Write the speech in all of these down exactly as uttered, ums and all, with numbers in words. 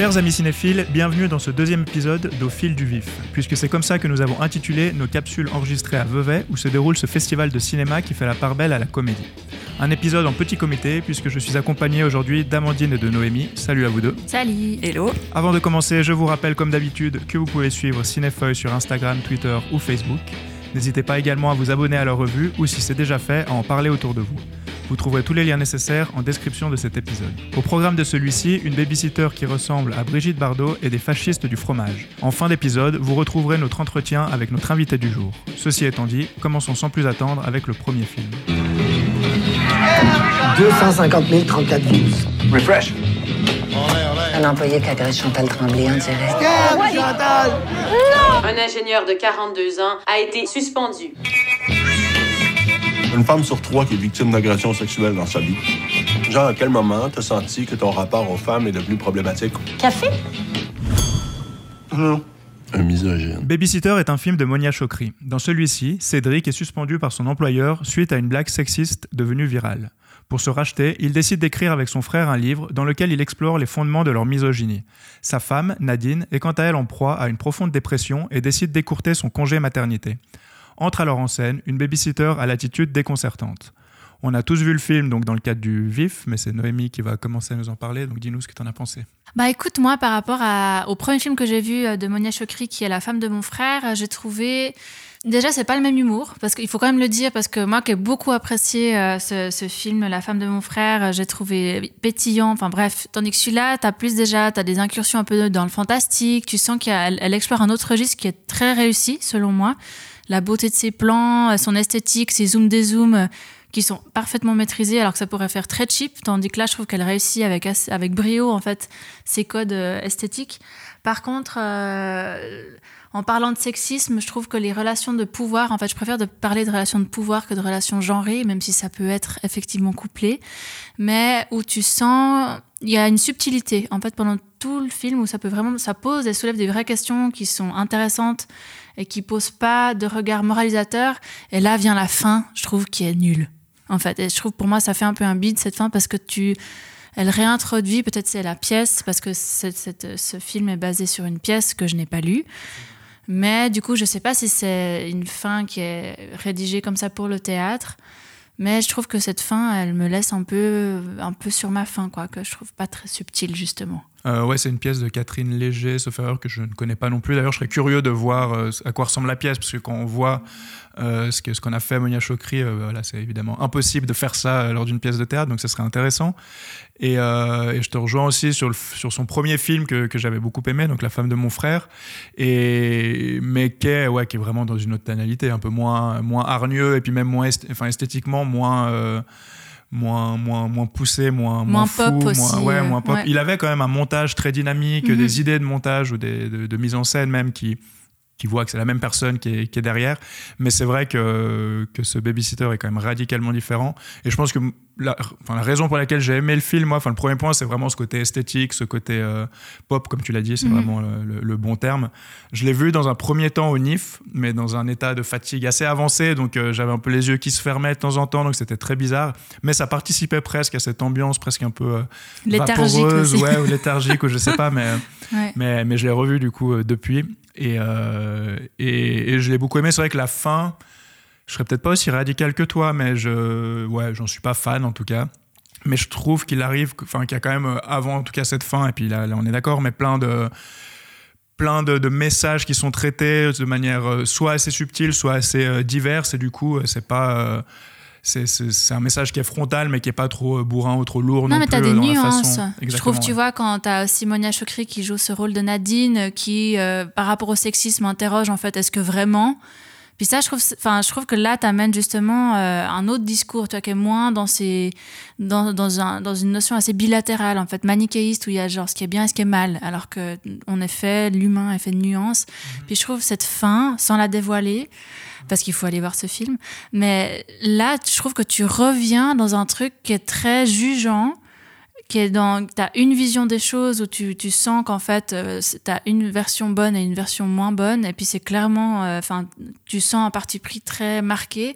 Chers amis cinéphiles, bienvenue dans ce deuxième épisode d'Au fil du vif, puisque c'est comme ça que nous avons intitulé nos capsules enregistrées à Vevey où se déroule ce festival de cinéma qui fait la part belle à la comédie. Un épisode en petit comité, puisque je suis accompagné aujourd'hui d'Amandine et de Noémie. Salut à vous deux. Salut. Hello. Avant de commencer, je vous rappelle comme d'habitude que vous pouvez suivre Cinéfeuille sur Instagram, Twitter ou Facebook. N'hésitez pas également à vous abonner à leur revue ou, si c'est déjà fait, à en parler autour de vous. Vous trouverez tous les liens nécessaires en description de cet épisode. Au programme de celui-ci, une babysitter qui ressemble à Brigitte Bardot et des fascistes du fromage. En fin d'épisode, vous retrouverez notre entretien avec notre invité du jour. Ceci étant dit, commençons sans plus attendre avec le premier film. deux cent cinquante mille trente-quatre pouces. Refresh. Un employé qui agresse Chantal Tremblay en direct. Oh, ouais. Chantal. Non. Un ingénieur de quarante-deux ans a été suspendu. Une femme sur trois qui est victime d'agression sexuelle dans sa vie. Genre, à quel moment t'as senti que ton rapport aux femmes est devenu problématique? Café? Non. Un misogyne. Babysitter est un film de Monia Chokri. Dans celui-ci, Cédric est suspendu par son employeur suite à une blague sexiste devenue virale. Pour se racheter, il décide d'écrire avec son frère un livre dans lequel il explore les fondements de leur misogynie. Sa femme, Nadine, est quant à elle en proie à une profonde dépression et décide d'écourter son congé maternité. Entre alors en scène une babysitter à l'attitude déconcertante. On a tous vu le film donc dans le cadre du vif, mais c'est Noémie qui va commencer à nous en parler, donc dis-nous ce que tu en as pensé. Bah écoute, moi par rapport à, au premier film que j'ai vu de Monia Chokri qui est La Femme de mon frère, j'ai trouvé... Déjà, c'est pas le même humour, parce qu'il faut quand même le dire, parce que moi qui ai beaucoup apprécié euh, ce, ce film, La Femme de mon frère, j'ai trouvé pétillant, enfin bref, tandis que celui-là, t'as plus déjà, t'as des incursions un peu dans le fantastique, tu sens qu'elle explore un autre registre qui est très réussi, selon moi. La beauté de ses plans, son esthétique, ses zooms des zooms, qui sont parfaitement maîtrisés, alors que ça pourrait faire très cheap, tandis que là, je trouve qu'elle réussit avec, avec brio, en fait, ses codes euh, esthétiques. Par contre, euh, en parlant de sexisme, je trouve que les relations de pouvoir, en fait, je préfère de parler de relations de pouvoir que de relations genrées, même si ça peut être effectivement couplé, mais où tu sens, il y a une subtilité, en fait, pendant tout le film, où ça peut vraiment, ça pose et soulève des vraies questions qui sont intéressantes et qui posent pas de regard moralisateur. Et là vient la fin, je trouve, qui est nulle. En fait, et je trouve pour moi ça fait un peu un bide cette fin parce que tu, elle réintroduit peut-être c'est la pièce parce que cette, cette, ce film est basé sur une pièce que je n'ai pas lue, mais du coup je sais pas si c'est une fin qui est rédigée comme ça pour le théâtre, mais je trouve que cette fin elle me laisse un peu, un peu sur ma faim quoi, que je trouve pas très subtile justement. Euh, ouais, c'est une pièce de Catherine Léger, sauf erreur, que je ne connais pas non plus. D'ailleurs, je serais curieux de voir euh, à quoi ressemble la pièce, parce que quand on voit euh, ce, que, ce qu'on a fait à Monia Chokri, euh, voilà, c'est évidemment impossible de faire ça euh, lors d'une pièce de théâtre, donc ça serait intéressant. Et, euh, et je te rejoins aussi sur, le, sur son premier film que, que j'avais beaucoup aimé, donc La Femme de mon frère, et, mais qui est, ouais, qui est vraiment dans une autre tonalité, un peu moins, moins hargneux, et puis même moins esth- enfin, esthétiquement moins... Euh, moins moins moins poussé, moins moins, moins fou, pop aussi, moins ouais, moins pop. Ouais. Il avait quand même un montage très dynamique, mm-hmm. des idées de montage ou des de, de mise en scène même qui qui voit que c'est la même personne qui est, qui est derrière, mais c'est vrai que que ce babysitter est quand même radicalement différent et je pense que la enfin la raison pour laquelle j'ai aimé le film, moi enfin le premier point c'est vraiment ce côté esthétique, ce côté euh, pop comme tu l'as dit, c'est mm-hmm. vraiment le, le, le bon terme. Je l'ai vu dans un premier temps au N I F, mais dans un état de fatigue assez avancé, donc euh, j'avais un peu les yeux qui se fermaient de temps en temps, donc c'était très bizarre, mais ça participait presque à cette ambiance presque un peu euh, vaporeuse, ouais, ou léthargique ou je sais pas, mais ouais. mais mais je l'ai revu du coup euh, depuis et euh, et et je l'ai beaucoup aimé. C'est vrai que la fin, je serais peut-être pas aussi radical que toi, mais je, ouais, j'en suis pas fan en tout cas. Mais je trouve qu'il arrive, enfin qu'il y a quand même avant en tout cas cette fin, et puis là, là on est d'accord, mais plein de plein de, de messages qui sont traités de manière soit assez subtile, soit assez diverse, et du coup c'est pas euh, C'est, c'est, c'est un message qui est frontal mais qui est pas trop bourrin ou trop lourd non, non mais plus t'as des dans nuances. La façon. Exactement, je trouve ouais. Tu vois quand t'as aussi Monia Chokri qui joue ce rôle de Nadine qui euh, par rapport au sexisme interroge en fait est-ce que vraiment, puis ça je trouve, enfin je trouve que là t'amènes justement euh, un autre discours tu vois, qui est moins dans ces dans dans un dans une notion assez bilatérale en fait manichéiste où il y a genre ce qui est bien et ce qui est mal alors que en effet l'humain est fait de nuances. Mmh. Puis je trouve cette fin sans la dévoiler parce qu'il faut aller voir ce film, mais là, je trouve que tu reviens dans un truc qui est très jugeant, qui est dans, t'as une vision des choses où tu, tu sens qu'en fait, t'as une version bonne et une version moins bonne, et puis c'est clairement, enfin, euh, tu sens un parti pris très marqué,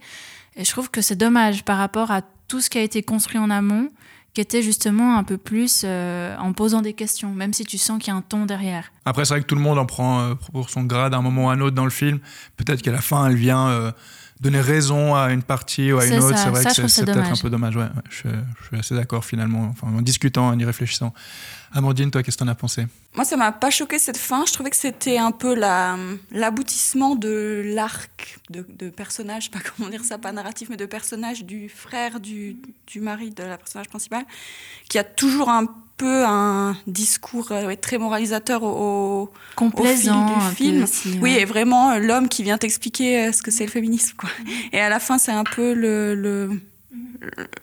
et je trouve que c'est dommage par rapport à tout ce qui a été construit en amont, qui était justement un peu plus euh, en posant des questions, même si tu sens qu'il y a un ton derrière. Après, c'est vrai que tout le monde en prend euh, pour son grade à un moment ou à un autre dans le film. Peut-être qu'à la fin, elle vient euh, donner raison à une partie ou à c'est une autre. Ça, c'est vrai ça, que c'est, c'est, c'est peut-être un peu dommage. Ouais, ouais, je, je suis assez d'accord finalement, enfin, en discutant, en y réfléchissant. Amandine, toi, qu'est-ce que t'en as pensé ? Moi, ça m'a pas choqué cette fin. Je trouvais que c'était un peu la, l'aboutissement de l'arc de, de personnage, pas comment dire ça, pas narratif, mais de personnage du frère du, du mari de la personnage principale, qui a toujours un peu un discours ouais, très moralisateur au, complaisant, au fil du film. Aussi, ouais. Oui, et vraiment l'homme qui vient t'expliquer ce que c'est le féminisme, quoi. Et à la fin, c'est un peu le... le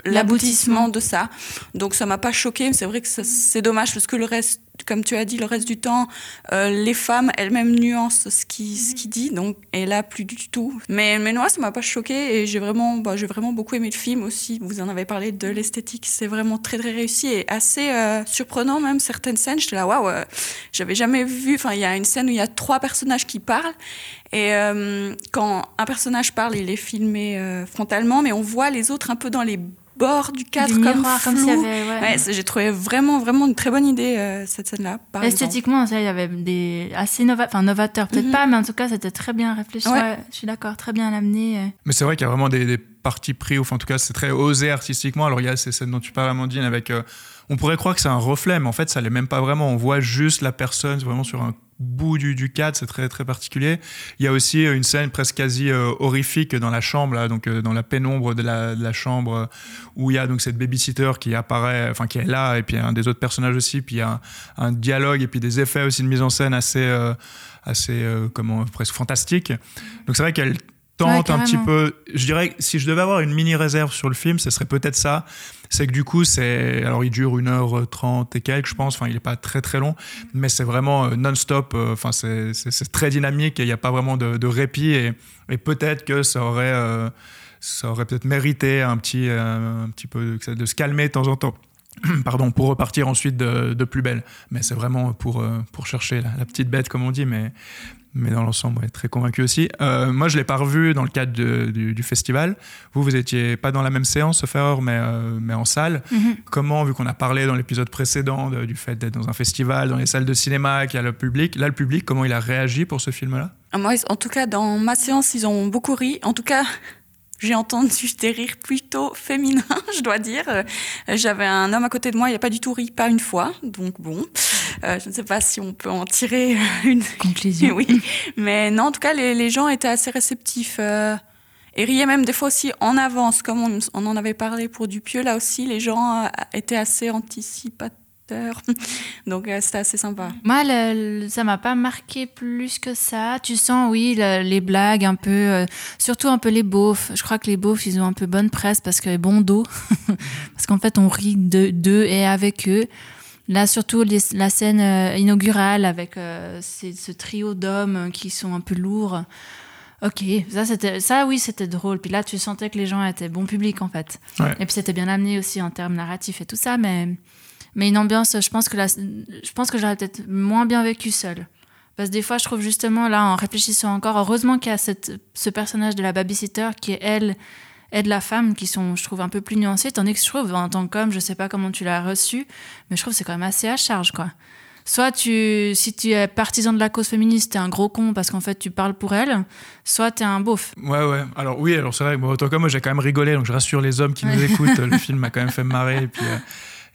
l'aboutissement de ça. Donc ça m'a pas choquée, mais c'est vrai que ça, c'est dommage parce que le reste, comme tu as dit, le reste du temps, euh, les femmes elles-mêmes nuancent ce qui ce qui dit. Donc et là plus du tout. Mais mais non, ça m'a pas choquée et j'ai vraiment bah j'ai vraiment beaucoup aimé le film aussi. Vous en avez parlé de l'esthétique, c'est vraiment très très réussi et assez euh, surprenant même certaines scènes. J'étais là waouh, j'avais jamais vu. Enfin il y a une scène où il y a trois personnages qui parlent. Et euh, quand un personnage parle, il est filmé euh, frontalement, mais on voit les autres un peu dans les bords du cadre, du comme miroir, flou. Comme s'il y avait, ouais. Ouais, j'ai trouvé vraiment, vraiment une très bonne idée, euh, cette scène-là. Par Esthétiquement, ça, il y avait des assez nova... enfin, novateurs, peut-être mm-hmm. pas, mais en tout cas, c'était très bien réfléchi. Ouais. Ouais, je suis d'accord, très bien amené. Mais c'est vrai qu'il y a vraiment des, des parties prises, enfin, en tout cas, c'est très osé artistiquement. Alors, il y a ces scènes dont tu parles, Amandine, avec... Euh, on pourrait croire que c'est un reflet, mais en fait, ça l'est même pas vraiment. On voit juste la personne, vraiment sur un bout du, du cadre, c'est très, très particulier. Il y a aussi une scène presque quasi euh, horrifique dans la chambre, là, donc euh, dans la pénombre de la, de la chambre, euh, où il y a donc cette babysitter qui apparaît, enfin qui est là, et puis un des autres personnages aussi, puis il y a un, un dialogue, et puis des effets aussi, une mise en scène assez, euh, assez euh, comment, presque fantastique. Donc c'est vrai qu'elle tente ouais, un petit peu... Je dirais que si je devais avoir une mini-réserve sur le film, ce serait peut-être ça. C'est que du coup, c'est... Alors, il dure une heure trente et quelques, je pense. Enfin, il n'est pas très, très long. Mais c'est vraiment non-stop. Enfin, c'est, c'est, c'est très dynamique et il n'y a pas vraiment de, de répit. Et, et peut-être que ça aurait, euh, ça aurait peut-être mérité un petit, euh, un petit peu de, de se calmer de temps en temps. Pardon, pour repartir ensuite de, de plus belle. Mais c'est vraiment pour, euh, pour chercher la, la petite bête, comme on dit. Mais... mais dans l'ensemble, ouais, très convaincu aussi. Euh, moi, je l'ai pas revu dans le cadre de, du, du festival. Vous, vous étiez pas dans la même séance, sauf erreur, mais, euh, mais en salle. Mm-hmm. Comment, vu qu'on a parlé dans l'épisode précédent de, du fait d'être dans un festival, dans les salles de cinéma, qu'il y a le public, là, le public, comment il a réagi pour ce film-là ? Moi, en tout cas, dans ma séance, ils ont beaucoup ri. En tout cas... J'ai entendu des rires plutôt féminins, je dois dire. J'avais un homme à côté de moi, il n'a pas du tout ri, pas une fois. Donc bon, euh, je ne sais pas si on peut en tirer une conclusion. Oui, mais non, en tout cas, les, les gens étaient assez réceptifs. Euh, et riaient même des fois aussi en avance, comme on, on en avait parlé pour Dupieux. Là aussi, les gens euh, étaient assez anticipateurs. Donc euh, c'était assez sympa. Moi, le, le, ça m'a pas marqué plus que ça. Tu sens, oui, le, les blagues un peu, euh, surtout un peu les beaufs. Je crois que les beaufs, ils ont un peu bonne presse parce que bon dos, parce qu'en fait, on rit de, d'eux et avec eux. Là, surtout les, la scène euh, inaugurale avec euh, ces, ce trio d'hommes qui sont un peu lourds. Ok, ça, c'était, ça oui, c'était drôle. Puis là, tu sentais que les gens étaient bon public, en fait. Ouais. Et puis c'était bien amené aussi en termes narratifs et tout ça, mais... Mais une ambiance, je pense que la, je pense que j'aurais peut-être moins bien vécu seule. Parce que des fois, je trouve justement, là, en réfléchissant encore, heureusement qu'il y a cette, ce personnage de la babysitter qui est elle, et de la femme, qui sont, je trouve, un peu plus nuancées, tandis que je trouve, en tant qu'homme, je sais pas comment tu l'as reçu, mais je trouve que c'est quand même assez à charge, quoi. Soit tu, si tu es partisan de la cause féministe, t'es un gros con parce qu'en fait tu parles pour elle, soit t'es un beauf. Ouais, ouais. Alors, oui, alors c'est vrai, bon, autant que moi, j'ai quand même rigolé, donc je rassure les hommes qui nous écoutent, le film m'a quand même fait marrer, et puis. Euh...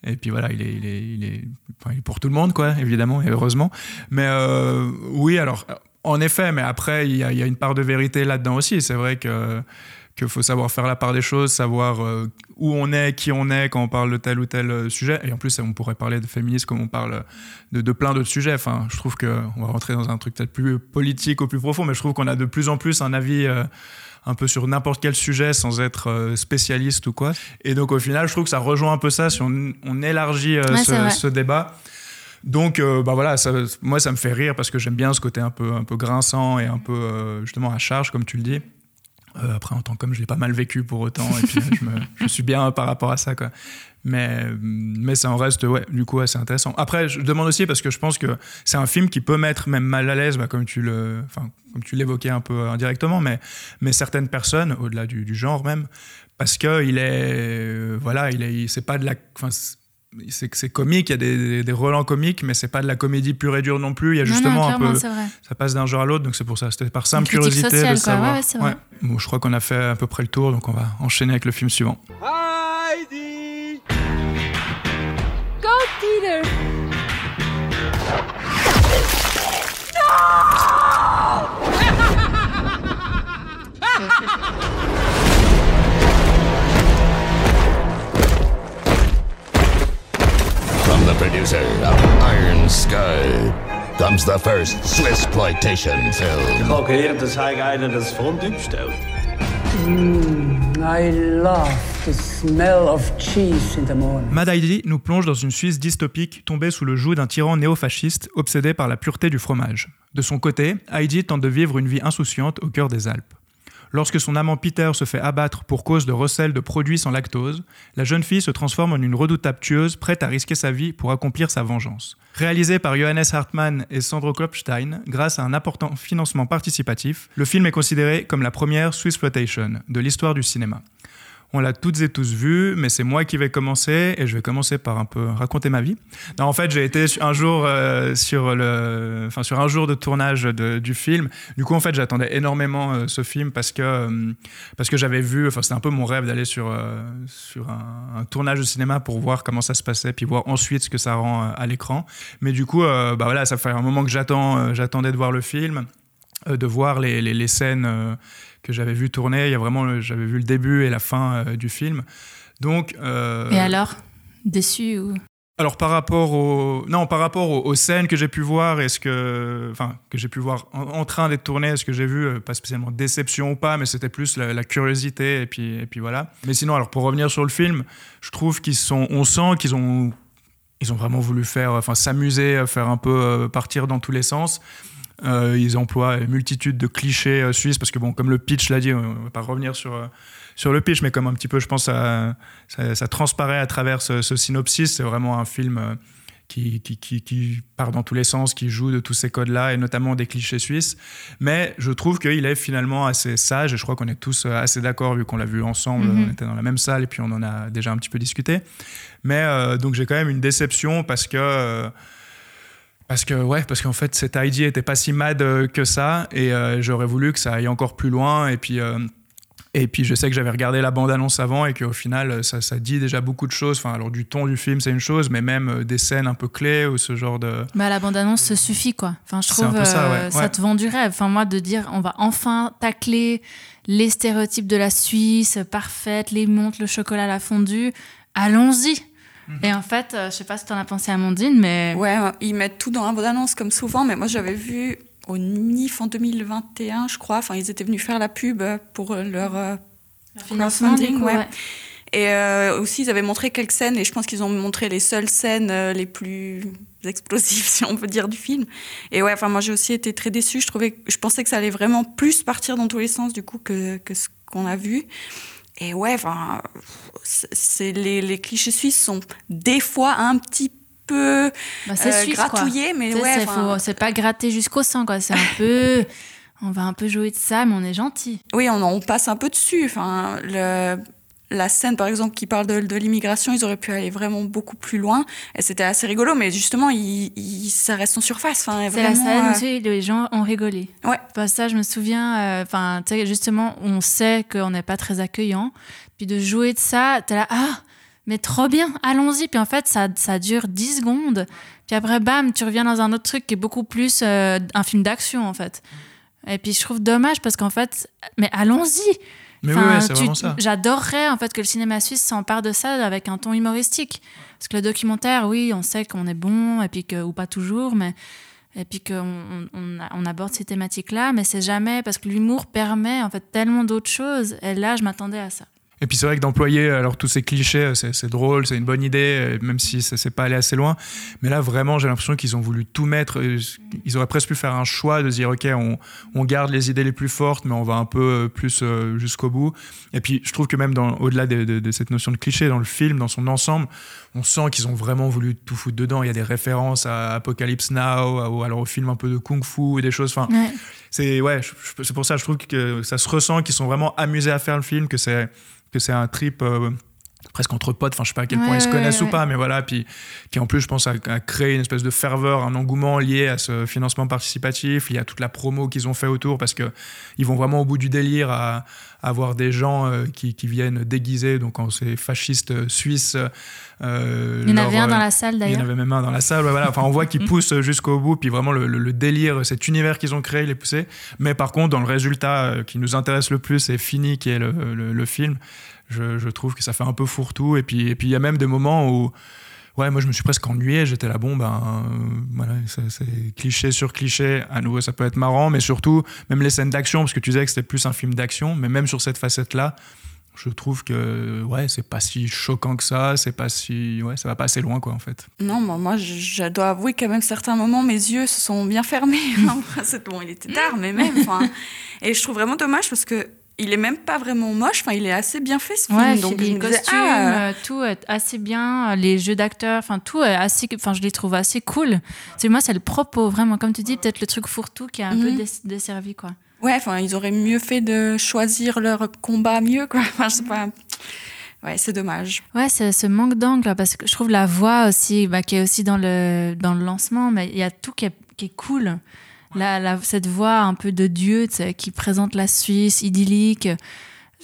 Et puis voilà, il est, il est, il est, enfin, il est pour tout le monde, quoi, évidemment, et heureusement. Mais euh, oui, alors, en effet, mais après, il y a, il y a une part de vérité là-dedans aussi. C'est vrai que, que faut savoir faire la part des choses, savoir où on est, qui on est, quand on parle de tel ou tel sujet. Et en plus, on pourrait parler de féminisme comme on parle de, de plein d'autres sujets. Enfin, je trouve qu'on va rentrer dans un truc peut-être plus politique au plus profond, mais je trouve qu'on a de plus en plus un avis... Euh, un peu sur n'importe quel sujet sans être spécialiste ou quoi. Et donc au final, je trouve que ça rejoint un peu ça si on, on élargit euh, ouais, ce, ce débat. Donc euh, bah voilà, ça, moi ça me fait rire parce que j'aime bien ce côté un peu, un peu grinçant et un peu euh, justement à charge, comme tu le dis. Euh, après, en tant qu'homme, je l'ai pas mal vécu pour autant, et puis je, me, je suis bien par rapport à ça, quoi. Mais, mais ça en reste, ouais, du coup, assez intéressant. Après, je demande aussi, parce que je pense que c'est un film qui peut mettre même mal à l'aise, bah, comme tu le, enfin, comme tu l'évoquais un peu indirectement, mais, mais certaines personnes, au-delà du, du genre même, parce que il est, voilà, il est, c'est pas de la... Enfin, c'est, c'est comique, il y a des, des, des relents comiques, mais c'est pas de la comédie pure et dure non plus. Il y a justement non, non, un peu, ça passe d'un genre à l'autre, donc c'est pour ça. C'était par simple curiosité sociale, de savoir. Ouais, ouais, c'est vrai. Ouais. Bon, je crois qu'on a fait à peu près le tour, donc on va enchaîner avec le film suivant. Heidi, go Peter. No. The producer of Iron Skull comes the first Swissploitation film. Okay, here to say einer das von Typ stellt. I love the smell of cheese in the morning. M A D HEIDI nous plonge dans une Suisse dystopique tombée sous le joug d'un tyran néo-fasciste obsédé par la pureté du fromage. De son côté, Heidi tente de vivre une vie insouciante au cœur des Alpes. Lorsque son amant Peter se fait abattre pour cause de recel de produits sans lactose, la jeune fille se transforme en une redoutable tueuse prête à risquer sa vie pour accomplir sa vengeance. Réalisé par Johannes Hartmann et Sandro Klopstein, grâce à un important financement participatif, le film est considéré comme la première Swissploitation de l'histoire du cinéma. On l'a toutes et tous vu, mais c'est moi qui vais commencer, et je vais commencer par un peu raconter ma vie. Non, en fait, j'ai été un jour euh, sur le, enfin sur un jour de tournage de, du film. Du coup, en fait, j'attendais énormément euh, ce film parce que euh, parce que j'avais vu, enfin c'était un peu mon rêve d'aller sur euh, sur un, un tournage de cinéma pour voir comment ça se passait, puis voir ensuite ce que ça rend euh, à l'écran. Mais du coup, euh, bah voilà, ça fait un moment que j'attends, euh, j'attendais de voir le film, euh, de voir les les, les scènes. Euh, que j'avais vu tourner, il y a vraiment, j'avais vu le début et la fin euh, du film. Donc euh... et alors, déçu ou alors par rapport au non par rapport aux, aux scènes que j'ai pu voir, est-ce que enfin que j'ai pu voir en, en train d'être tourné, est-ce que j'ai vu euh, pas spécialement déception ou pas, mais c'était plus la, la curiosité et puis et puis voilà. Mais sinon, alors pour revenir sur le film, je trouve qu'ils sont on sent qu'ils ont ils ont vraiment voulu faire enfin s'amuser, faire un peu euh, partir dans tous les sens. Euh, ils emploient une multitude de clichés euh, suisses parce que bon, comme le pitch l'a dit, on ne va pas revenir sur, euh, sur le pitch, mais comme un petit peu je pense ça, ça, ça transparaît à travers ce, ce synopsis. C'est vraiment un film euh, qui, qui, qui, qui part dans tous les sens, qui joue de tous ces codes-là et notamment des clichés suisses, mais je trouve qu'il est finalement assez sage et je crois qu'on est tous assez d'accord vu qu'on l'a vu ensemble, mm-hmm. On était dans la même salle et puis on en a déjà un petit peu discuté, mais euh, donc j'ai quand même une déception parce que euh, Parce que, ouais, parce qu'en fait, cette Heidi était pas si mad euh, que ça, et euh, j'aurais voulu que ça aille encore plus loin, et puis, euh, et puis je sais que j'avais regardé la bande-annonce avant, et qu'au final, ça, ça dit déjà beaucoup de choses. Enfin, alors, du ton du film, c'est une chose, mais même euh, des scènes un peu clés, ou ce genre de... Bah, la bande-annonce, ça suffit, quoi. Enfin, je trouve, ça, ouais. euh, ça ouais. te vend du rêve. Enfin, moi, de dire, on va enfin tacler les stéréotypes de la Suisse, parfaite, les montres, le chocolat à la fondue, allons-y. Et en fait, euh, je sais pas si t'en as pensé, Amandine, mais... Ouais, ils mettent tout dans la bande-annonce, comme souvent. Mais moi, j'avais vu au N I F en deux mille vingt et un, je crois. Enfin, ils étaient venus faire la pub pour leur... Euh, crowdfunding, ouais. ouais. Et euh, aussi, ils avaient montré quelques scènes. Et je pense qu'ils ont montré les seules scènes euh, les plus explosives, si on peut dire, du film. Et ouais, enfin, moi, j'ai aussi été très déçue. Je, trouvais, je pensais que ça allait vraiment plus partir dans tous les sens, du coup, que, que ce qu'on a vu. Et ouais, enfin, c'est les, les clichés suisses sont des fois un petit peu bah euh, suisse, gratouillés, quoi. Mais c'est, ouais, c'est, faut, c'est pas gratter jusqu'au sang, quoi. C'est un peu, on va un peu jouer de ça, mais on est gentil. Oui, on, on passe un peu dessus. Enfin, le, la scène, par exemple, qui parle de, de l'immigration, ils auraient pu aller vraiment beaucoup plus loin. Et c'était assez rigolo, mais justement, ils, ils, ça reste en surface. Enfin, c'est vraiment, la scène où euh... les gens ont rigolé. Ouais. Parce que ça, je me souviens, enfin, euh, tu sais, justement, on sait qu'on n'est pas très accueillant. Puis de jouer de ça, t'es là, ah, mais trop bien, allons-y. Puis en fait, ça, ça dure dix secondes. Puis après, bam, tu reviens dans un autre truc qui est beaucoup plus euh, un film d'action, en fait. Et puis je trouve dommage parce qu'en fait, mais allons-y. Mais enfin, oui, ouais, c'est tu, vraiment ça. J'adorerais en fait que le cinéma suisse s'empare de ça avec un ton humoristique. Parce que le documentaire, oui, on sait qu'on est bon, et puis que, ou pas toujours, mais et puis qu'on on, on aborde ces thématiques-là, mais c'est jamais parce que l'humour permet en fait tellement d'autres choses. Et là, je m'attendais à ça. Et puis c'est vrai que d'employer alors tous ces clichés, c'est, c'est drôle, c'est une bonne idée, même si ça s'est pas allé assez loin. Mais là, vraiment, j'ai l'impression qu'ils ont voulu tout mettre. Ils auraient presque pu faire un choix de dire, ok, on, on garde les idées les plus fortes, mais on va un peu plus jusqu'au bout. Et puis, je trouve que même dans, au-delà de, de, de cette notion de cliché, dans le film, dans son ensemble, on sent qu'ils ont vraiment voulu tout foutre dedans. Il y a des références à Apocalypse Now, à, alors au film un peu de kung-fu et des choses. Enfin, ouais. c'est ouais, je, je, c'est pour ça, je trouve que ça se ressent qu'ils sont vraiment amusés à faire le film, que c'est que c'est un trip euh, presque entre potes, enfin je sais pas à quel ouais, point ils se ouais, connaissent ouais, ou pas ouais. mais voilà, puis, puis en plus je pense à, à créer une espèce de ferveur, un engouement lié à ce financement participatif, lié à toute la promo qu'ils ont fait autour, parce que ils vont vraiment au bout du délire à, à avoir des gens euh, qui, qui viennent déguisés, donc en ces fascistes euh, suisses euh, il y en leur, avait un dans la salle d'ailleurs il y en avait même un dans la salle, ouais, voilà. Enfin on voit qu'ils poussent jusqu'au bout, puis vraiment le, le, le délire, cet univers qu'ils ont créé, il est poussé, mais par contre dans le résultat euh, qui nous intéresse le plus et fini qui est le, le, le film, Je, je trouve que ça fait un peu fourre-tout. Et puis et puis il y a même des moments où ouais, moi je me suis presque ennuyé, j'étais là, bon ben euh, voilà, c'est, c'est cliché sur cliché, à nouveau ça peut être marrant, mais surtout même les scènes d'action, parce que tu disais que c'était plus un film d'action, mais même sur cette facette-là, je trouve que ouais, c'est pas si choquant que ça, c'est pas si ouais, ça va pas assez loin quoi en fait. Non, bah, moi je, je dois avouer qu'à même certains moments mes yeux se sont bien fermés. Bon, il était tard mais même enfin et je trouve vraiment dommage parce que il est même pas vraiment moche, enfin il est assez bien fait ce film, ouais, donc les costumes, ah, euh, tout est assez bien, les jeux d'acteurs, enfin tout est assez, enfin je les trouve assez cool. C'est moi c'est le propos vraiment, comme tu dis, peut-être le truc fourre-tout qui est un mm-hmm. peu desservi quoi. Ouais, enfin ils auraient mieux fait de choisir leur combat mieux quoi, enfin je sais pas. Ouais, c'est dommage. Ouais, c'est ce manque d'angle parce que je trouve la voix aussi, bah qui est aussi dans le dans le lancement, mais il y a tout qui est, qui est cool. La, la, cette voix un peu de Dieu qui présente la Suisse idyllique,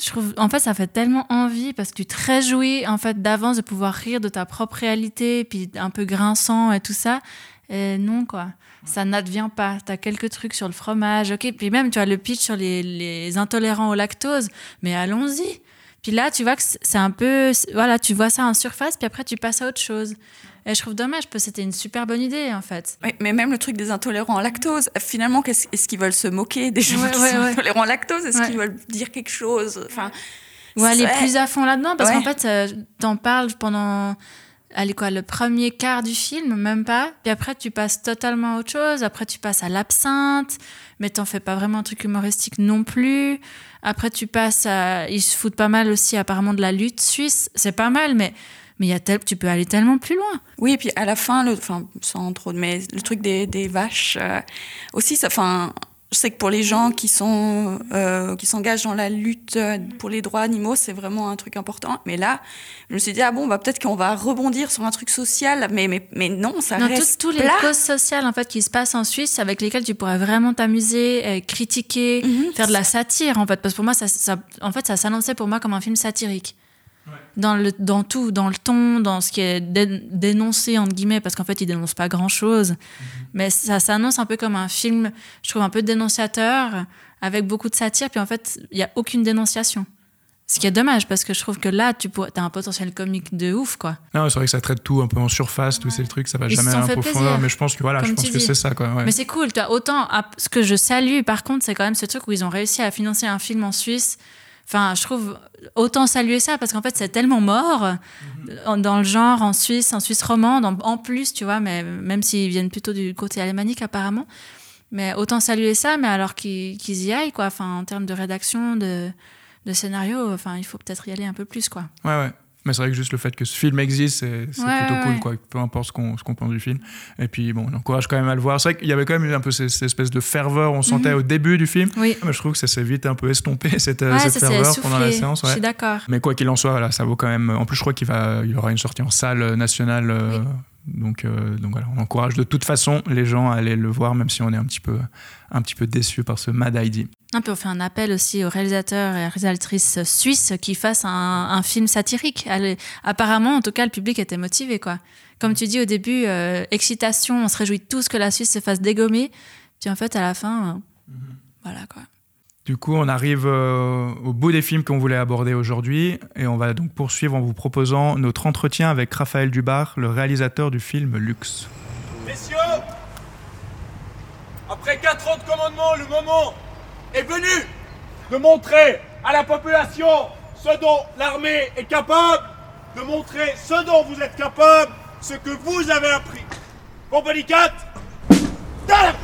je trouve, en fait ça fait tellement envie parce que tu te réjouis en fait, d'avance de pouvoir rire de ta propre réalité puis un peu grinçant et tout ça, et non quoi, ça n'advient pas. T'as quelques trucs sur le fromage, ok, puis même tu as le pitch sur les, les intolérants au lactose, mais allons-y. Puis là tu vois que c'est un peu, voilà, tu vois ça en surface puis après tu passes à autre chose. Et je trouve dommage, parce que c'était une super bonne idée, en fait. Oui, mais même le truc des intolérants à lactose, finalement, est-ce qu'ils veulent se moquer des gens ouais, qui ouais, sont ouais. intolérants à lactose ? Est-ce ouais. qu'ils veulent dire quelque chose ? Enfin, ou aller ça... plus à fond là-dedans, parce ouais. qu'en fait, euh, t'en parles pendant allez, quoi, le premier quart du film, même pas, puis après, tu passes totalement à autre chose, après, tu passes à l'absinthe, mais t'en fais pas vraiment un truc humoristique non plus. Après, tu passes à... Ils se foutent pas mal aussi, apparemment, de la lutte suisse. C'est pas mal, mais... mais y a tel, tu peux aller tellement plus loin. Oui, et puis à la fin, le, enfin, sans trop, mais le truc des, des vaches euh, aussi, ça, enfin, je sais que pour les gens qui sont euh, qui s'engagent dans la lutte pour les droits animaux, c'est vraiment un truc important. Mais là, je me suis dit ah bon, bah peut-être qu'on va rebondir sur un truc social, mais mais mais non, ça non, reste tout, tout plat. Toutes les causes sociales en fait qui se passent en Suisse, avec lesquelles tu pourrais vraiment t'amuser, euh, critiquer, mm-hmm. faire de la satire en fait. Parce que pour moi, ça, ça, en fait, ça s'annonçait pour moi comme un film satirique. Ouais. Dans, le, dans tout, dans le ton, dans ce qui est dé- dénoncé entre guillemets, parce qu'en fait ils dénoncent pas grand chose, mm-hmm. mais ça s'annonce un peu comme un film, je trouve, un peu dénonciateur avec beaucoup de satire, puis en fait il n'y a aucune dénonciation, ce qui est dommage parce que je trouve que là tu pour... as un potentiel comique de ouf quoi. Non, c'est vrai que ça traite tout un peu en surface, tous ouais. ces trucs, ça va ils jamais en profondeur, mais je pense que, voilà, je pense que c'est ça quoi, ouais. Mais c'est cool, toi, autant à... ce que je salue par contre, c'est quand même ce truc où ils ont réussi à financer un film en Suisse. Enfin, je trouve, autant saluer ça, parce qu'en fait, c'est tellement mort mm-hmm. dans le genre, en Suisse, en Suisse romande, en plus, tu vois, mais même s'ils viennent plutôt du côté alémanique, apparemment. Mais autant saluer ça, mais alors qu'ils, qu'ils y aillent, quoi. Enfin, en termes de rédaction, de, de scénario, enfin, il faut peut-être y aller un peu plus, quoi. Ouais, ouais. Mais c'est vrai que juste le fait que ce film existe, c'est, c'est ouais, plutôt ouais, cool, ouais. quoi. Peu importe ce qu'on, ce qu'on pense du film. Et puis, bon, on encourage quand même à le voir. C'est vrai qu'il y avait quand même un peu cette, cette espèce de ferveur, on sentait mm-hmm. au début du film. Oui. Mais je trouve que ça s'est vite un peu estompé, cette, ouais, cette ferveur pendant la séance. Ouais. Je suis d'accord. Mais quoi qu'il en soit, voilà, ça vaut quand même. En plus, je crois qu'il va, il y aura une sortie en salle nationale. Euh, oui. Donc, euh, donc voilà, on encourage de toute façon les gens à aller le voir, même si on est un petit peu, un petit peu déçus par ce Mad Heidi. Ah, puis on fait un appel aussi aux réalisateurs et réalisatrices suisses qui fassent un, un film satirique. Elle, apparemment, en tout cas, le public était motivé, quoi. Comme tu dis au début, euh, excitation, on se réjouit tous que la Suisse se fasse dégommer. Puis en fait, à la fin, euh, mm-hmm. voilà, quoi. Du coup, on arrive euh, au bout des films qu'on voulait aborder aujourd'hui et on va donc poursuivre en vous proposant notre entretien avec Raphaël Dubach, le réalisateur du film Lux. Messieurs, après quatre ans de commandement, le moment est venu de montrer à la population ce dont l'armée est capable, de montrer ce dont vous êtes capable, ce que vous avez appris. Compagnie quatre, dame !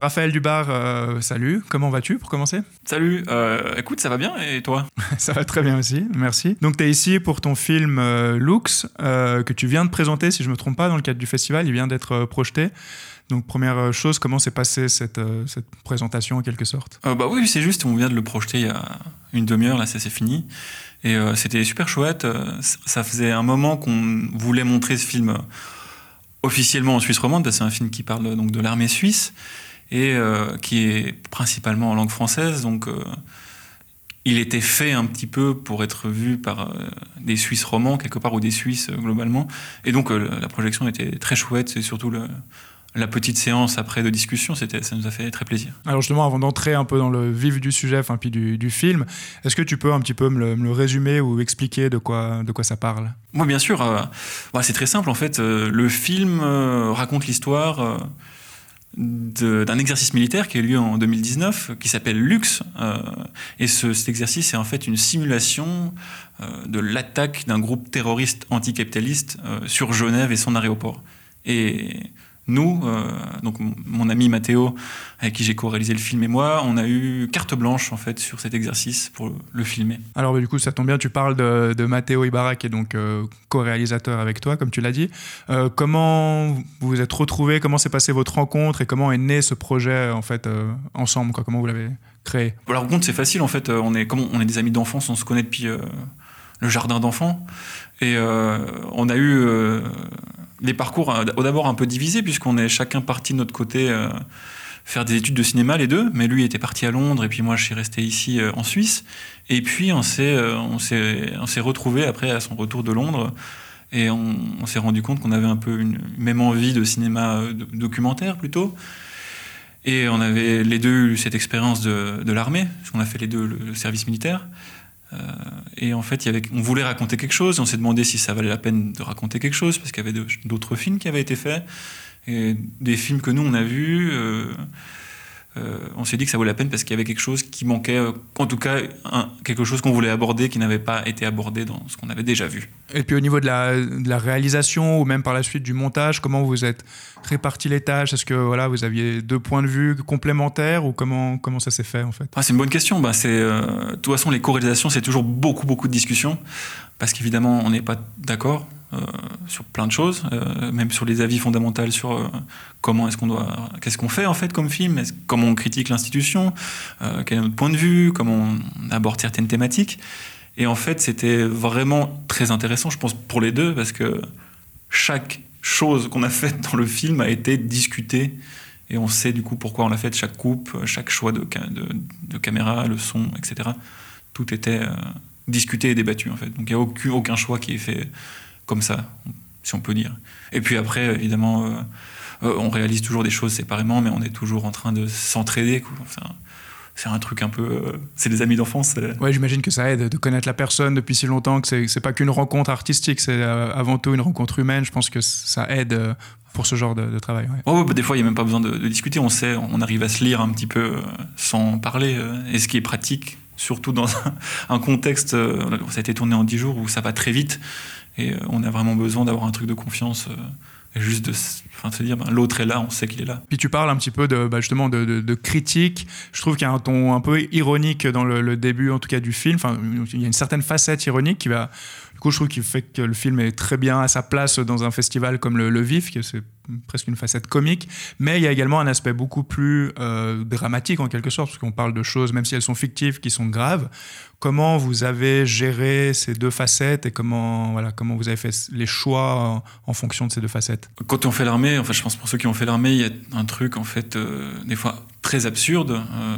Raphaël Dubach, euh, salut, comment vas-tu pour commencer ? Salut, euh, écoute, ça va bien et toi ? Ça va très bien aussi, merci. Donc t'es ici pour ton film euh, Lux, euh, que tu viens de présenter, si je ne me trompe pas, dans le cadre du festival, il vient d'être euh, projeté. Donc première chose, comment s'est passée cette, euh, cette présentation en quelque sorte ? euh, Bah oui, c'est juste, on vient de le projeter il y a une demi-heure, là ça c'est fini. Et euh, c'était super chouette, ça faisait un moment qu'on voulait montrer ce film officiellement en Suisse romande, parce que c'est un film qui parle donc de l'armée suisse, et euh, qui est principalement en langue française, donc euh, il était fait un petit peu pour être vu par euh, des Suisses romands, quelque part, ou des Suisses euh, globalement, et donc euh, la projection était très chouette, et surtout le, la petite séance après de discussion, c'était, ça nous a fait très plaisir. Alors justement, avant d'entrer un peu dans le vif du sujet, enfin puis du, du film, est-ce que tu peux un petit peu me le, me le résumer ou expliquer de quoi, de quoi ça parle ? Moi, bien sûr, euh, bah, c'est très simple en fait, euh, le film euh, raconte l'histoire... Euh, De, d'un exercice militaire qui a eu lieu en deux mille dix-neuf, qui s'appelle Lux. Euh, et ce, cet exercice est en fait une simulation euh, de l'attaque d'un groupe terroriste anticapitaliste euh, sur Genève et son aéroport. Et nous, euh, donc m- mon ami Mathéo, avec qui j'ai co-réalisé le film et moi, on a eu carte blanche en fait sur cet exercice pour le, le filmer. Alors du coup, ça tombe bien, tu parles de, de Mathéo Ibarra, qui est donc euh, co-réalisateur avec toi, comme tu l'as dit. Euh, comment vous vous êtes retrouvés, comment s'est passée votre rencontre et comment est né ce projet en fait euh, ensemble, quoi, comment vous l'avez créé ? La rencontre, c'est facile en fait. On est, comme on est des amis d'enfance, on se connaît depuis euh, le jardin d'enfants et euh, on a eu euh, des parcours d'abord un peu divisés, puisqu'on est chacun parti de notre côté. Euh, faire des études de cinéma les deux, mais lui était parti à Londres et puis moi je suis resté ici euh, en Suisse, et puis on s'est, euh, on s'est, on s'est retrouvés après à son retour de Londres, et on, on s'est rendu compte qu'on avait un peu une même envie de cinéma euh, de, documentaire plutôt, et on avait les deux eu cette expérience de, de l'armée, parce qu'on a fait les deux le, le service militaire, euh, et en fait il y avait, on voulait raconter quelque chose, et on s'est demandé si ça valait la peine de raconter quelque chose, parce qu'il y avait de, d'autres films qui avaient été faits, et des films que nous on a vus, euh, euh, on s'est dit que ça vaut la peine parce qu'il y avait quelque chose qui manquait, euh, en tout cas un, quelque chose qu'on voulait aborder qui n'avait pas été abordé dans ce qu'on avait déjà vu. Et puis au niveau de la, de la réalisation, ou même par la suite du montage, comment vous êtes répartis les tâches ? Est-ce que voilà, vous aviez deux points de vue complémentaires, ou comment, comment ça s'est fait en fait ? Ah, c'est une bonne question. Ben, c'est, euh, de toute façon les co-réalisations c'est toujours beaucoup beaucoup de discussions, parce qu'évidemment on n'est pas d'accord. Euh, sur plein de choses, euh, même sur les avis fondamentaux sur euh, comment est-ce qu'on doit, qu'est-ce qu'on fait en fait comme film, est-ce, comment on critique l'institution, euh, quel est notre point de vue, comment on aborde certaines thématiques. Et en fait, c'était vraiment très intéressant, je pense, pour les deux, parce que chaque chose qu'on a faite dans le film a été discutée, et on sait du coup pourquoi on l'a faite, chaque coupe, chaque choix de, de, de caméra, le son, et cetera. Tout était euh, discuté et débattu en fait. Donc il n'y a aucun, aucun choix qui est fait comme ça, si on peut dire. Et puis après, évidemment, euh, euh, on réalise toujours des choses séparément, mais on est toujours en train de s'entraider. Quoi. Enfin, c'est un truc un peu... Euh, c'est des amis d'enfance. Euh. Ouais, j'imagine que ça aide de connaître la personne depuis si longtemps, que c'est, c'est pas qu'une rencontre artistique, c'est euh, avant tout une rencontre humaine. Je pense que ça aide euh, pour ce genre de, de travail. Ouais. Oh, ouais, bah, des fois, il n'y a même pas besoin de, de discuter. On sait, on arrive à se lire un petit peu euh, sans parler. Euh, et ce qui est pratique, surtout dans un, un contexte... Euh, ça a été tourné en dix jours où ça va très vite. Et on a vraiment besoin d'avoir un truc de confiance, euh, juste de, enfin, de se dire ben, l'autre est là, on sait qu'il est là. Puis tu parles un petit peu de, bah, justement de, de, de critique. Je trouve qu'il y a un ton un peu ironique dans le, le début, en tout cas du film. Enfin, il y a une certaine facette ironique qui va. Du coup, je trouve qu'il fait que le film est très bien à sa place dans un festival comme le, le Vif, qui c'est presque une facette comique. Mais il y a également un aspect beaucoup plus euh, dramatique en quelque sorte, parce qu'on parle de choses, même si elles sont fictives, qui sont graves. Comment vous avez géré ces deux facettes, et comment, voilà, comment vous avez fait les choix en, en fonction de ces deux facettes ? Quand on fait l'armée, enfin, je pense pour ceux qui ont fait l'armée, il y a un truc en fait, euh, des fois très absurde euh,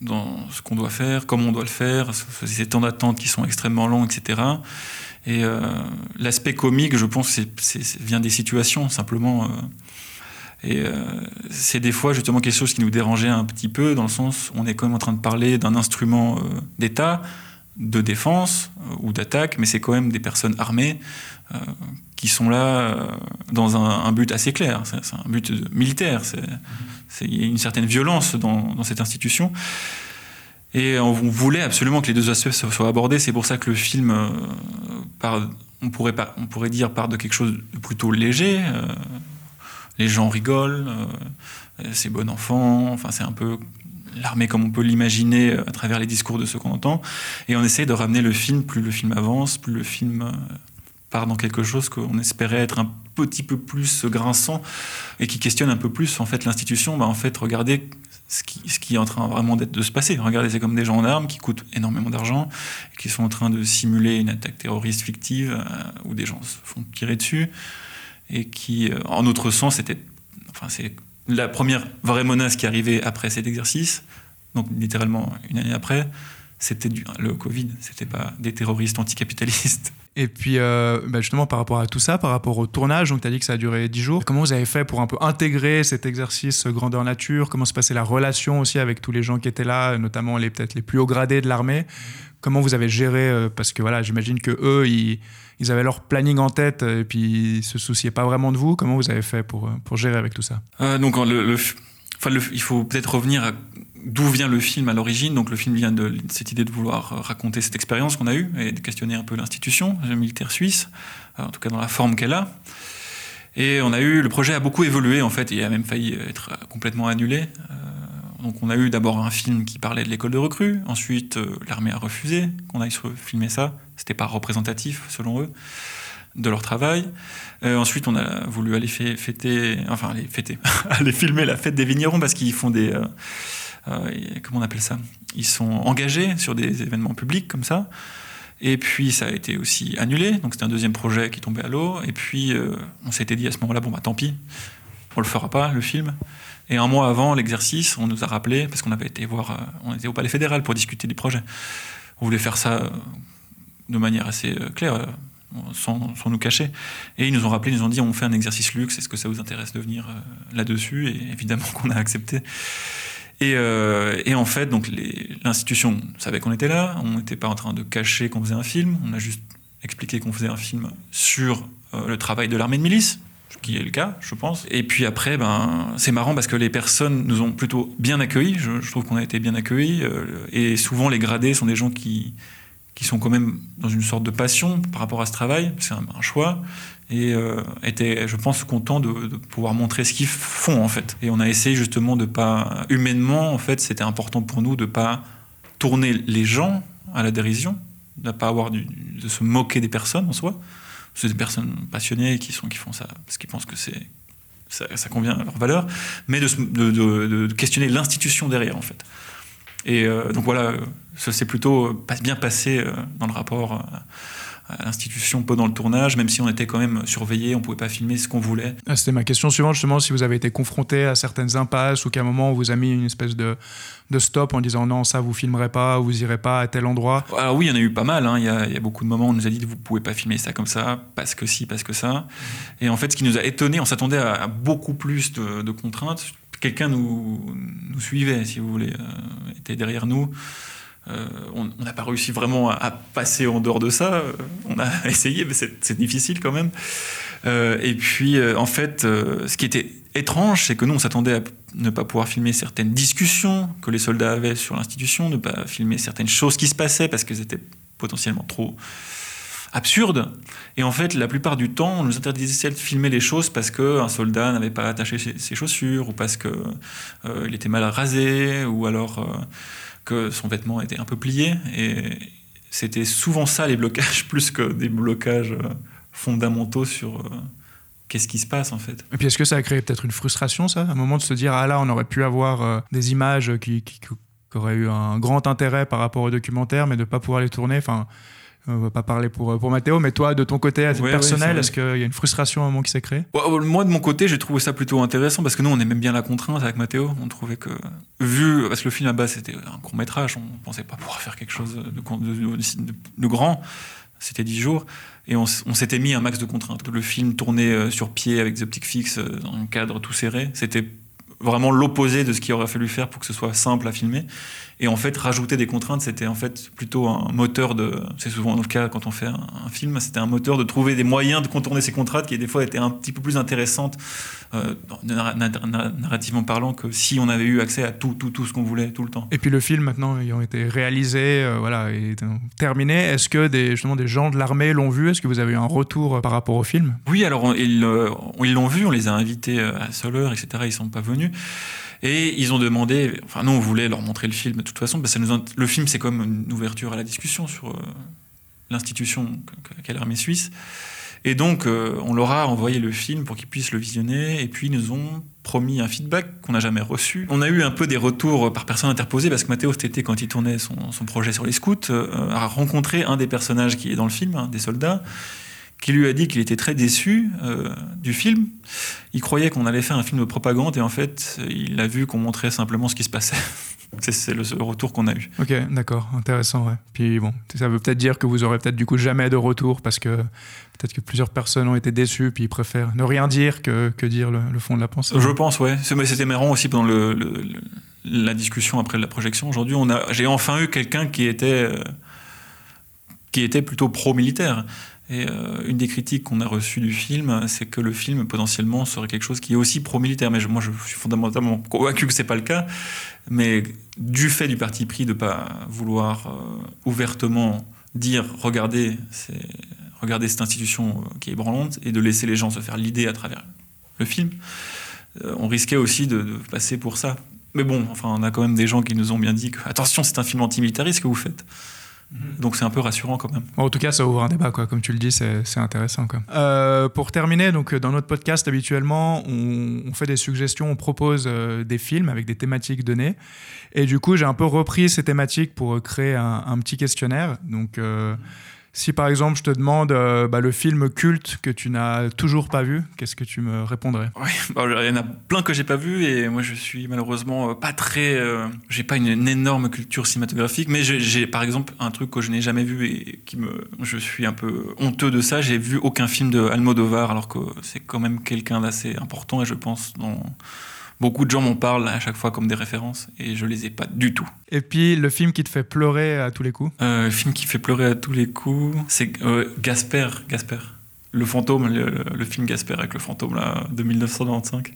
dans ce qu'on doit faire, comment on doit le faire, ces temps d'attente qui sont extrêmement longs, et cetera. Et euh, l'aspect comique, je pense, c'est, c'est, c'est, vient des situations simplement. Euh, Et euh, c'est des fois justement quelque chose qui nous dérangeait un petit peu, dans le sens où on est quand même en train de parler d'un instrument euh, d'État, de défense euh, ou d'attaque, mais c'est quand même des personnes armées euh, qui sont là euh, dans un, un but assez clair, c'est, c'est un but de, militaire, il y a une certaine violence dans, dans cette institution. Et on voulait absolument que les deux aspects soient abordés. C'est pour ça que le film, euh, part, on, pourrait pas, on pourrait dire, part de quelque chose de plutôt léger. Euh, les gens rigolent, euh, c'est bon enfant, enfin, c'est un peu l'armée comme on peut l'imaginer à travers les discours de ceux qu'on entend. Et on essaie de ramener le film, plus le film avance, plus le film euh, part dans quelque chose qu'on espérait être un petit peu plus grinçant et qui questionne un peu plus en fait, l'institution. Bah, en fait, regardez... Ce qui, ce qui est en train vraiment d'être, de se passer. Regardez, c'est comme des gens en armes qui coûtent énormément d'argent, qui sont en train de simuler une attaque terroriste fictive euh, où des gens se font tirer dessus et qui, euh, en notre sens, c'était, enfin, c'est la première vraie menace qui arrivait après cet exercice. Donc, littéralement, une année après, c'était du, le Covid. C'était pas des terroristes anticapitalistes. Et puis, euh, bah justement, par rapport à tout ça, par rapport au tournage, donc tu as dit que ça a duré dix jours. Comment vous avez fait pour un peu intégrer cet exercice grandeur nature ? Comment se passait la relation aussi avec tous les gens qui étaient là, notamment les, peut-être les plus hauts gradés de l'armée ? Comment vous avez géré ? Parce que voilà, j'imagine qu'eux, ils, ils avaient leur planning en tête et puis ils ne se souciaient pas vraiment de vous. Comment vous avez fait pour, pour gérer avec tout ça ? euh, Donc, le, le, enfin, le, il faut peut-être revenir à... D'où vient le film à l'origine ? Donc le film vient de cette idée de vouloir raconter cette expérience qu'on a eue et de questionner un peu l'institution, le militaire suisse, en tout cas dans la forme qu'elle a. Et on a eu, le projet a beaucoup évolué en fait, il a même failli être complètement annulé. Euh, donc on a eu d'abord un film qui parlait de l'école de recrues, ensuite euh, l'armée a refusé qu'on aille filmer ça, c'était pas représentatif selon eux de leur travail. Euh, ensuite, on a voulu aller fêter, enfin aller fêter, aller filmer la fête des vignerons parce qu'ils font des... Euh, Euh, comment on appelle ça ? Ils sont engagés sur des événements publics comme ça. Et puis ça a été aussi annulé. Donc c'était un deuxième projet qui tombait à l'eau. Et puis euh, on s'était dit à ce moment-là, bon bah tant pis, on le fera pas le film. Et un mois avant l'exercice, on nous a rappelé parce qu'on avait été voir, euh, on était au Palais fédéral pour discuter du projet. On voulait faire ça euh, de manière assez euh, claire, euh, sans, sans nous cacher. Et ils nous ont rappelé, ils nous ont dit, on fait un exercice Luxe. Est-ce que ça vous intéresse de venir euh, là-dessus ? Et évidemment qu'on a accepté. Et, euh, et en fait, donc les, l'institution savait qu'on était là, on n'était pas en train de cacher qu'on faisait un film, on a juste expliqué qu'on faisait un film sur euh, le travail de l'armée de milice, ce qui est le cas, je pense. Et puis après, ben, c'est marrant parce que les personnes nous ont plutôt bien accueillis, je, je trouve qu'on a été bien accueillis, euh, et souvent les gradés sont des gens qui, qui sont quand même dans une sorte de passion par rapport à ce travail, c'est un, un choix, et euh, étaient, je pense, contents de, de pouvoir montrer ce qu'ils font, en fait. Et on a essayé, justement, de pas... Humainement, en fait, c'était important pour nous de pas tourner les gens à la dérision, de pas avoir du, de se moquer des personnes, en soi. C'est des personnes passionnées qui, sont, qui font ça parce qu'ils pensent que c'est, ça, ça convient à leur valeur, mais de, de, de, de questionner l'institution derrière, en fait. Et euh, donc, voilà, ça s'est plutôt bien passé dans le rapport... à l'institution pendant le tournage, même si on était quand même surveillés, on ne pouvait pas filmer ce qu'on voulait. Ah, c'était ma question suivante, justement, si vous avez été confronté à certaines impasses ou qu'à un moment on vous a mis une espèce de, de stop en disant non, ça vous filmerez pas, vous n'irez pas à tel endroit. Alors oui, il y en a eu pas mal, hein. il, y a, il y a beaucoup de moments où on nous a dit vous ne pouvez pas filmer ça comme ça, parce que si, parce que ça. Mmh. Et en fait, ce qui nous a étonnés, on s'attendait à, à beaucoup plus de, de contraintes. Quelqu'un nous, nous suivait, si vous voulez, euh, était derrière nous. Euh, on n'a pas réussi vraiment à, à passer en dehors de ça. Euh, on a essayé, mais c'est, c'est difficile quand même. Euh, et puis, euh, en fait, euh, ce qui était étrange, c'est que nous, on s'attendait à ne pas pouvoir filmer certaines discussions que les soldats avaient sur l'institution, ne pas filmer certaines choses qui se passaient parce qu'elles étaient potentiellement trop absurdes. Et en fait, la plupart du temps, on nous interdisait de filmer les choses parce qu'un soldat n'avait pas attaché ses, ses chaussures ou parce qu'il euh, était mal rasé ou alors... Euh, que son vêtement était un peu plié, et c'était souvent ça les blocages, plus que des blocages fondamentaux sur euh, qu'est-ce qui se passe en fait. Et puis est-ce que ça a créé peut-être une frustration, ça, à un moment de se dire ah là on aurait pu avoir euh, des images qui, qui, qui auraient eu un grand intérêt par rapport au documentaire, mais de pas pouvoir les tourner, enfin on va pas parler pour, pour Mathéo, mais toi de ton côté à titre ouais, personnel, ouais, est-ce qu'il y a une frustration à un moment qui s'est créée ? Moi de mon côté j'ai trouvé ça plutôt intéressant parce que nous on aimait bien la contrainte avec Mathéo, on trouvait que vu, parce que le film à base c'était un court métrage, on pensait pas pouvoir faire quelque chose de, de, de, de grand, c'était dix jours et on, on s'était mis un max de contraintes. Le film tourné sur pied avec des optiques fixes dans un cadre tout serré, c'était vraiment l'opposé de ce qu'il aurait fallu faire pour que ce soit simple à filmer. Et en fait, rajouter des contraintes, c'était en fait plutôt un moteur de... C'est souvent le cas quand on fait un, un film, c'était un moteur de trouver des moyens de contourner ces contraintes qui, des fois, étaient un petit peu plus intéressantes euh, narrativement parlant, que si on avait eu accès à tout, tout, tout ce qu'on voulait tout le temps. Et puis le film, maintenant, ayant été réalisé, euh, voilà, et terminé, est-ce que des, justement des gens de l'armée l'ont vu? Est-ce que vous avez eu un retour par rapport au film? Oui, alors on, ils, euh, ils l'ont vu, on les a invités à Soleure, et cetera. Ils ne sont pas venus. Et ils ont demandé... Enfin, nous, on voulait leur montrer le film, de toute façon. Parce que ça nous, le film, c'est comme une ouverture à la discussion sur euh, l'institution qu'est l'armée suisse. Et donc, euh, on leur a envoyé le film pour qu'ils puissent le visionner. Et puis, ils nous ont promis un feedback qu'on n'a jamais reçu. On a eu un peu des retours par personne interposée, parce que Mathéo, cet été, quand il tournait son, son projet sur les scouts, euh, a rencontré un des personnages qui est dans le film, hein, des soldats, qui lui a dit qu'il était très déçu euh, du film. Il croyait qu'on allait faire un film de propagande, et en fait, il a vu qu'on montrait simplement ce qui se passait. c'est, c'est le seul retour qu'on a eu. Ok, d'accord, intéressant, ouais. Puis bon, ça veut peut-être dire que vous aurez peut-être du coup jamais de retour, parce que peut-être que plusieurs personnes ont été déçues, puis ils préfèrent ne rien dire que, que dire le, le fond de la pensée. Je pense, ouais. Mais c'était marrant aussi pendant le, le, le, la discussion après la projection. Aujourd'hui, on a, j'ai enfin eu quelqu'un qui était, euh, qui était plutôt pro-militaire. Et euh, une des critiques qu'on a reçues du film, c'est que le film, potentiellement, serait quelque chose qui est aussi pro-militaire. Mais je, moi, je suis fondamentalement convaincu que ce n'est pas le cas. Mais du fait du parti pris de ne pas vouloir euh, ouvertement dire « Regardez, c'est, regardez cette institution qui est branlante » et de laisser les gens se faire l'idée à travers le film, euh, on risquait aussi de, de passer pour ça. Mais bon, enfin, on a quand même des gens qui nous ont bien dit que « Attention, c'est un film antimilitariste que vous faites ». Donc c'est un peu rassurant quand même. En tout cas, ça ouvre un débat, quoi. Comme tu le dis, c'est, c'est intéressant, quoi. Euh, pour terminer, donc, dans notre podcast, habituellement, on, on fait des suggestions, on propose euh, des films avec des thématiques données. Et du coup, j'ai un peu repris ces thématiques pour créer un, un petit questionnaire. Donc, euh, si par exemple, je te demande euh, bah, le film culte que tu n'as toujours pas vu, qu'est-ce que tu me répondrais? Oui, bah, il y en a plein que j'ai pas vu, et moi, je suis malheureusement pas très... Euh, j'ai pas une, une énorme culture cinématographique, mais j'ai, j'ai par exemple un truc que je n'ai jamais vu et qui me... Je suis un peu honteux de ça. J'ai vu aucun film de Almodovar, alors que c'est quand même quelqu'un d'assez important, et je pense dans... Beaucoup de gens m'en parlent à chaque fois comme des références, et je les ai pas du tout. Et puis, le film qui te fait pleurer à tous les coups? euh, Le film qui fait pleurer à tous les coups, c'est euh, Casper, Casper. Le fantôme, le, le, le film Casper avec le fantôme là, de mille neuf cent vingt-cinq.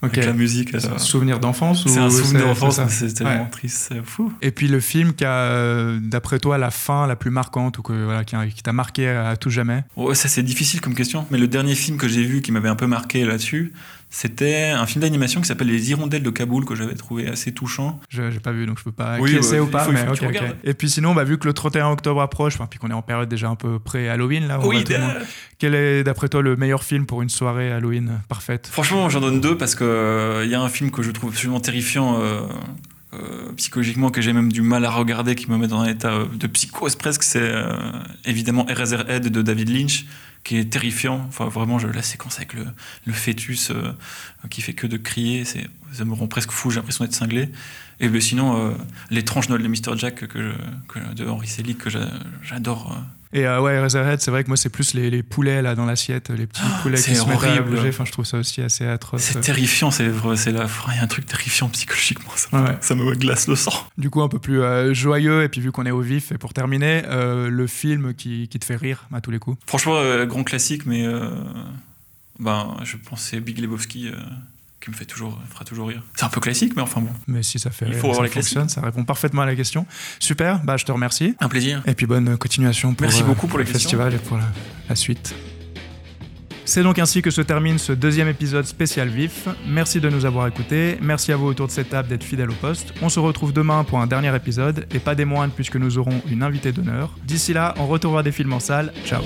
Okay. Avec la musique. C'est euh, un souvenir d'enfance ou... C'est un souvenir c'est, d'enfance, c'est, mais c'est tellement ouais. triste, c'est fou. Et puis, le film qui a, d'après toi, la fin la plus marquante, ou que, voilà, qui, qui t'a marqué à tout jamais? Oh, ça, c'est difficile comme question, mais le dernier film que j'ai vu qui m'avait un peu marqué là-dessus... C'était un film d'animation qui s'appelle Les Hirondelles de Kaboul, que j'avais trouvé assez touchant. Je j'ai pas vu, donc je peux pas oui, classer bah, ou pas. Faut, mais faut okay, okay. Et puis sinon, bah, vu que le trente et un octobre approche, enfin, puis qu'on est en période déjà un peu pré-Halloween, là, oui, quel est, d'après toi, le meilleur film pour une soirée Halloween parfaite? Franchement, j'en donne deux, parce qu'il euh, y a un film que je trouve absolument terrifiant euh, euh, psychologiquement, que j'ai même du mal à regarder, qui me met dans un état euh, de psychose presque. C'est euh, évidemment Eraserhead de David Lynch, qui est terrifiant. Enfin, vraiment, je, la séquence avec le, le fœtus euh, qui fait que de crier, c'est, ça me rend presque fou, j'ai l'impression d'être cinglé. Et bien, sinon, euh, l'étrange Noël de mister Jack que je, que, de Henry Selick, que j'a, j'adore. Euh. Et euh, ouais, Eraserhead, c'est vrai que moi, c'est plus les, les poulets là, dans l'assiette, les petits poulets oh, qui se mettent à bouger. Enfin, je trouve ça aussi assez atroce. C'est terrifiant, c'est vrai. Il y a un truc terrifiant psychologiquement, ça, ouais. ça me glace le sang. Du coup, un peu plus euh, joyeux, et puis vu qu'on est au vif, et pour terminer, euh, le film qui, qui te fait rire à tous les coups? Franchement, euh, grand classique, mais euh, ben, je pensais Big Lebowski... Euh... qui me fait toujours, fera toujours rire. C'est un peu classique, mais enfin bon. Mais si ça fait rire, ça les fonctionne, ça répond parfaitement à la question. Super, bah je te remercie. Un plaisir. Et puis bonne continuation pour, Merci beaucoup pour, pour le questions. Festival et pour la, la suite. C'est donc ainsi que se termine ce deuxième épisode spécial Vif. Merci de nous avoir écoutés. Merci à vous autour de cette table d'être fidèles au poste. On se retrouve demain pour un dernier épisode, et pas des moindres, puisque nous aurons une invitée d'honneur. D'ici là, on retournera des films en salle. Ciao.